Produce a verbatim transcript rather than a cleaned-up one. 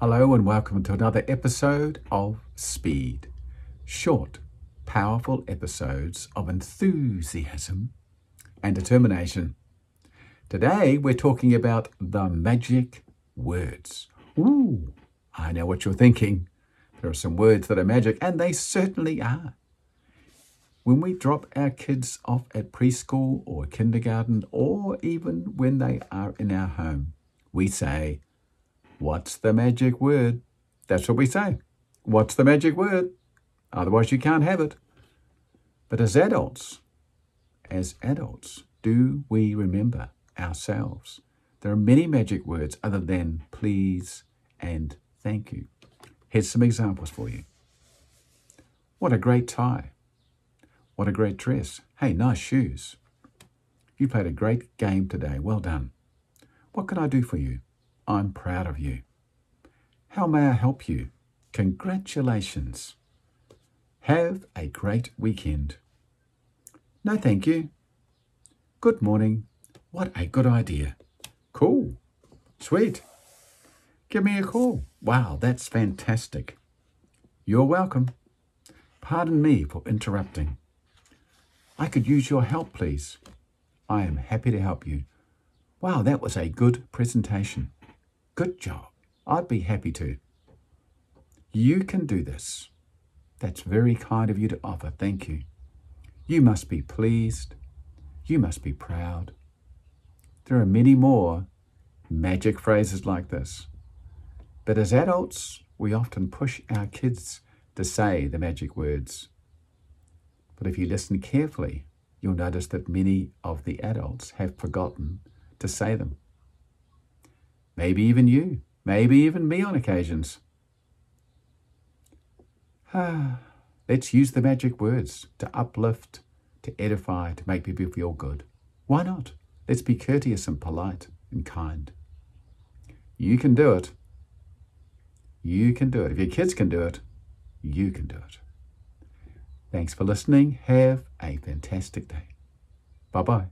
Hello and welcome to another episode of Speed. Short, powerful episodes of enthusiasm and determination. Today we're talking about the magic words. Ooh, I know what you're thinking. There are some words that are magic, and they certainly are. When we drop our kids off at preschool or kindergarten, or even when they are in our home, we say, "What's the magic word?" That's what we say. What's the magic word? Otherwise you can't have it. But as adults, as adults, do we remember ourselves? There are many magic words other than please and thank you. Here's some examples for you. What a great tie. What a great dress. Hey, nice shoes. You played a great game today. Well done. What can I do for you? I'm proud of you. How may I help you? Congratulations. Have a great weekend. No, thank you. Good morning. What a good idea. Cool. Sweet. Give me a call. Wow, that's fantastic. You're welcome. Pardon me for interrupting. I could use your help, please. I am happy to help you. Wow, that was a good presentation. Good job. I'd be happy to. You can do this. That's very kind of you to offer. Thank you. You must be pleased. You must be proud. There are many more magic phrases like this. But as adults, we often push our kids to say the magic words. But if you listen carefully, you'll notice that many of the adults have forgotten to say them. Maybe even you, maybe even me on occasions. Ah, let's use the magic words to uplift, to edify, to make people feel good. Why not? Let's be courteous and polite and kind. You can do it. You can do it. If your kids can do it, you can do it. Thanks for listening. Have a fantastic day. Bye-bye.